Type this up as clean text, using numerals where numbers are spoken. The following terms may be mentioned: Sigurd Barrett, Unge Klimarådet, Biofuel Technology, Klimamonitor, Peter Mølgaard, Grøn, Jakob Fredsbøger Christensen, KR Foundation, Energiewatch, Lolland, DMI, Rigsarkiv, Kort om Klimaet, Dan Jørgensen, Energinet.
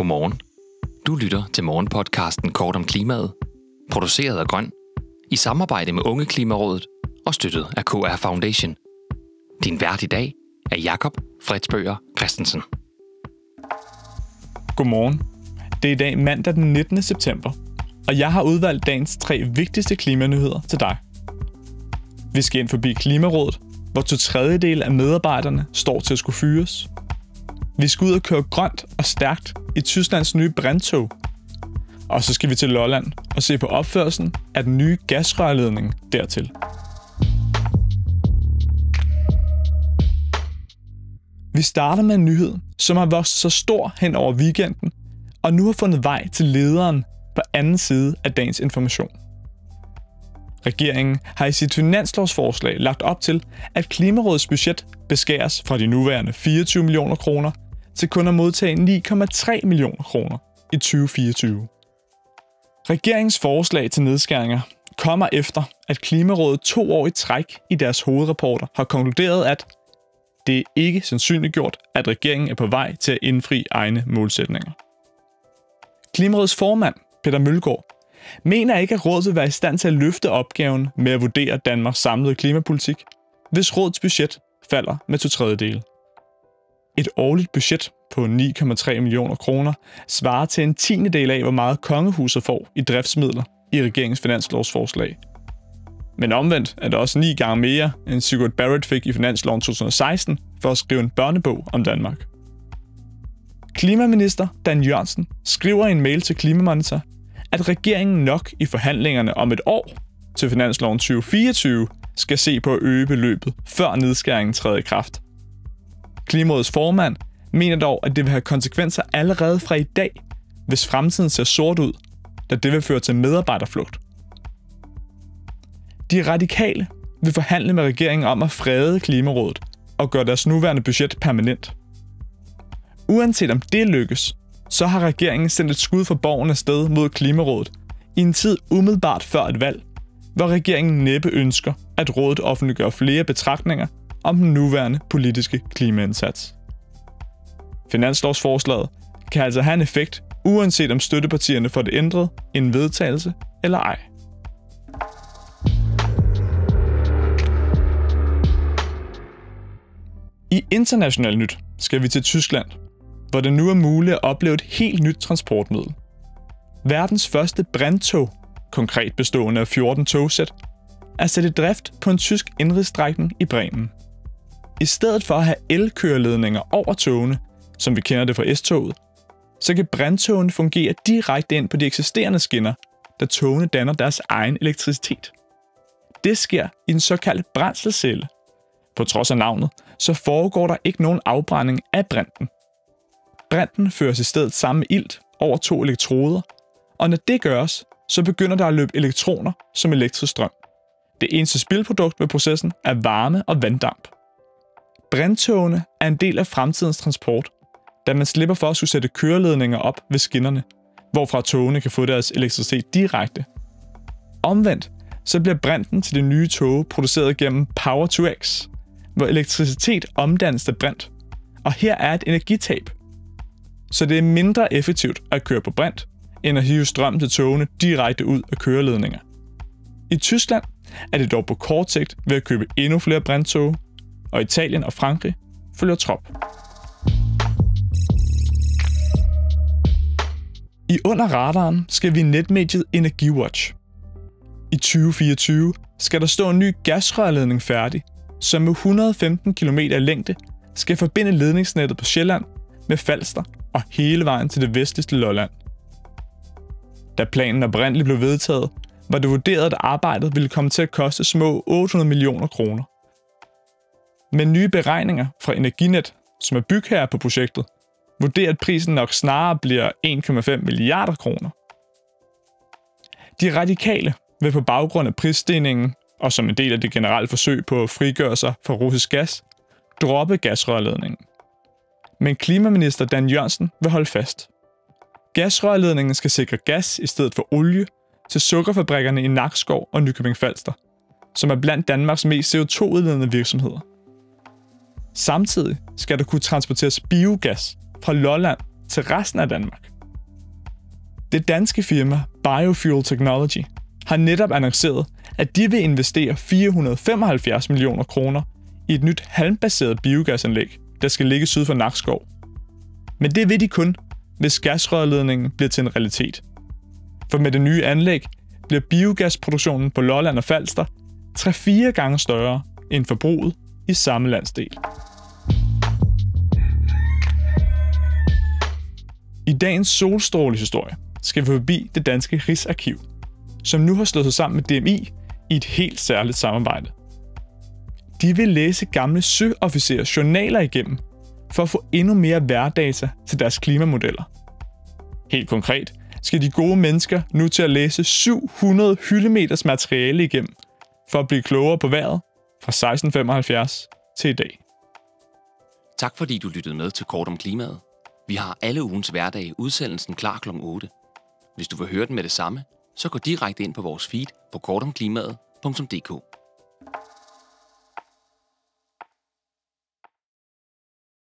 Godmorgen. Du lytter til morgenpodcasten Kort om Klimaet, produceret af Grøn, i samarbejde med Unge Klimarådet og støttet af KR Foundation. Din vært i dag er Jakob Fredsbøger Christensen. Godmorgen. Det er i dag mandag den 19. september, og jeg har udvalgt dagens 3 vigtigste klimanyheder til dig. Vi skal ind forbi Klimarådet, hvor 2/3 af medarbejderne står til at skulle fyres. Vi skal ud og køre grønt og stærkt i Tysklands nye brinttog. Og så skal vi til Lolland og se på opførelsen af den nye gasrørledning dertil. Vi starter med en nyhed, som har vokset så stor hen over weekenden, og nu har fundet vej til lederen på anden side af dagens information. Regeringen har i sit finanslovsforslag lagt op til, at Klimarådets budget beskæres fra de nuværende 24 millioner kroner til kun at modtage 9,3 millioner kroner i 2024. Regeringens forslag til nedskæringer kommer efter, at Klimarådet 2 år i træk i deres hovedrapporter har konkluderet, at det er ikke sandsynliggjort, at regeringen er på vej til at indfri egne målsætninger. Klimarådets formand, Peter Mølgaard, mener ikke, at rådet vil være i stand til at løfte opgaven med at vurdere Danmarks samlede klimapolitik, hvis rådets budget falder med 2/3. Et årligt budget på 9,3 millioner kroner svarer til 1/10 af, hvor meget kongehuset får i driftsmidler i regeringens finanslovsforslag. Men omvendt er det også 9 gange mere, end Sigurd Barrett fik i finansloven 2016 for at skrive en børnebog om Danmark. Klimaminister Dan Jørgensen skriver i en mail til Klimamonitor, at regeringen nok i forhandlingerne om et år til finansloven 2024 skal se på at øge beløbet, før nedskæringen træder i kraft. Klimarådets formand mener dog, at det vil have konsekvenser allerede fra i dag, hvis fremtiden ser sort ud, da det vil føre til medarbejderflugt. De radikale vil forhandle med regeringen om at frede Klimarådet og gøre deres nuværende budget permanent. Uanset om det lykkes, så har regeringen sendt et skud fra borgen afsted mod Klimarådet i en tid umiddelbart før et valg, hvor regeringen næppe ønsker, at rådet offentliggør flere betragtninger om den nuværende politiske klimaindsats. Finanslovsforslaget kan altså have en effekt, uanset om støttepartierne får det ændret, en vedtagelse eller ej. I internationalt nyt skal vi til Tyskland, hvor det nu er muligt at opleve et helt nyt transportmiddel. Verdens første brinttog, konkret bestående af 14 togsæt, er sat i drift på en tysk indrigsstrækning i Bremen. I stedet for at have elkøreledninger over togene, som vi kender det fra S-toget, så kan brinttogene fungere direkte ind på de eksisterende skinner, da togene danner deres egen elektricitet. Det sker i en såkaldt brændselscelle. På trods af navnet, så foregår der ikke nogen afbrænding af brinten. Brinten føres i stedet sammen med ilt over 2 elektroder, og når det gøres, så begynder der at løbe elektroner som elektrisk strøm. Det eneste spildprodukt ved processen er varme og vanddamp. Brinttogene er en del af fremtidens transport, da man slipper for at skulle sætte køreledninger op ved skinnerne, hvorfra togene kan få deres elektricitet direkte. Omvendt så bliver brinten til de nye tog produceret gennem Power-to-X, hvor elektricitet omdannes til brint, og her er et energitab. Så det er mindre effektivt at køre på brint, end at hive strøm til togene direkte ud af køreledninger. I Tyskland er det dog på kort sigt ved at købe endnu flere brinttog, og Italien og Frankrig følger trop. I under radaren skal vi netmediet Energiewatch. I 2024 skal der stå en ny gasrørledning færdig, som med 115 km længde skal forbinde ledningsnettet på Sjælland med Falster og hele vejen til det vestligste Lolland. Da planen oprindeligt blev vedtaget, var det vurderet, at arbejdet ville komme til at koste små 800 millioner kroner. Men nye beregninger fra Energinet, som er bygherre på projektet, vurderer, at prisen nok snarere bliver 1,5 milliarder kroner. De radikale vil på baggrund af prisstigningen, og som en del af det generelle forsøg på at frigøre sig fra russisk gas, droppe gasrørledningen. Men klimaminister Dan Jørgensen vil holde fast. Gasrørledningen skal sikre gas i stedet for olie til sukkerfabrikkerne i Nakskov og Nykøbing Falster, som er blandt Danmarks mest CO2-udledende virksomheder. Samtidig skal der kunne transporteres biogas fra Lolland til resten af Danmark. Det danske firma Biofuel Technology har netop annonceret, at de vil investere 475 millioner kroner i et nyt halmbaseret biogasanlæg, der skal ligge syd for Nakskov. Men det vil de kun, hvis gasrørledningen bliver til en realitet. For med det nye anlæg bliver biogasproduktionen på Lolland og Falster 3-4 gange større end forbruget i samme landsdel. I dagens solstrålehistorie skal vi forbi det danske Rigsarkiv, som nu har slået sig sammen med DMI i et helt særligt samarbejde. De vil læse gamle søofficerers journaler igennem for at få endnu mere værdata til deres klimamodeller. Helt konkret skal de gode mennesker nu til at læse 700 hyldemeters materiale igennem for at blive klogere på vejret fra 1675 til i dag. Tak fordi du lyttede med til Kort om Klimaet. Vi har alle ugens hverdage udsendelsen klar kl. 8. Hvis du vil høre den med det samme, så gå direkte ind på vores feed på kortomklimaet.dk.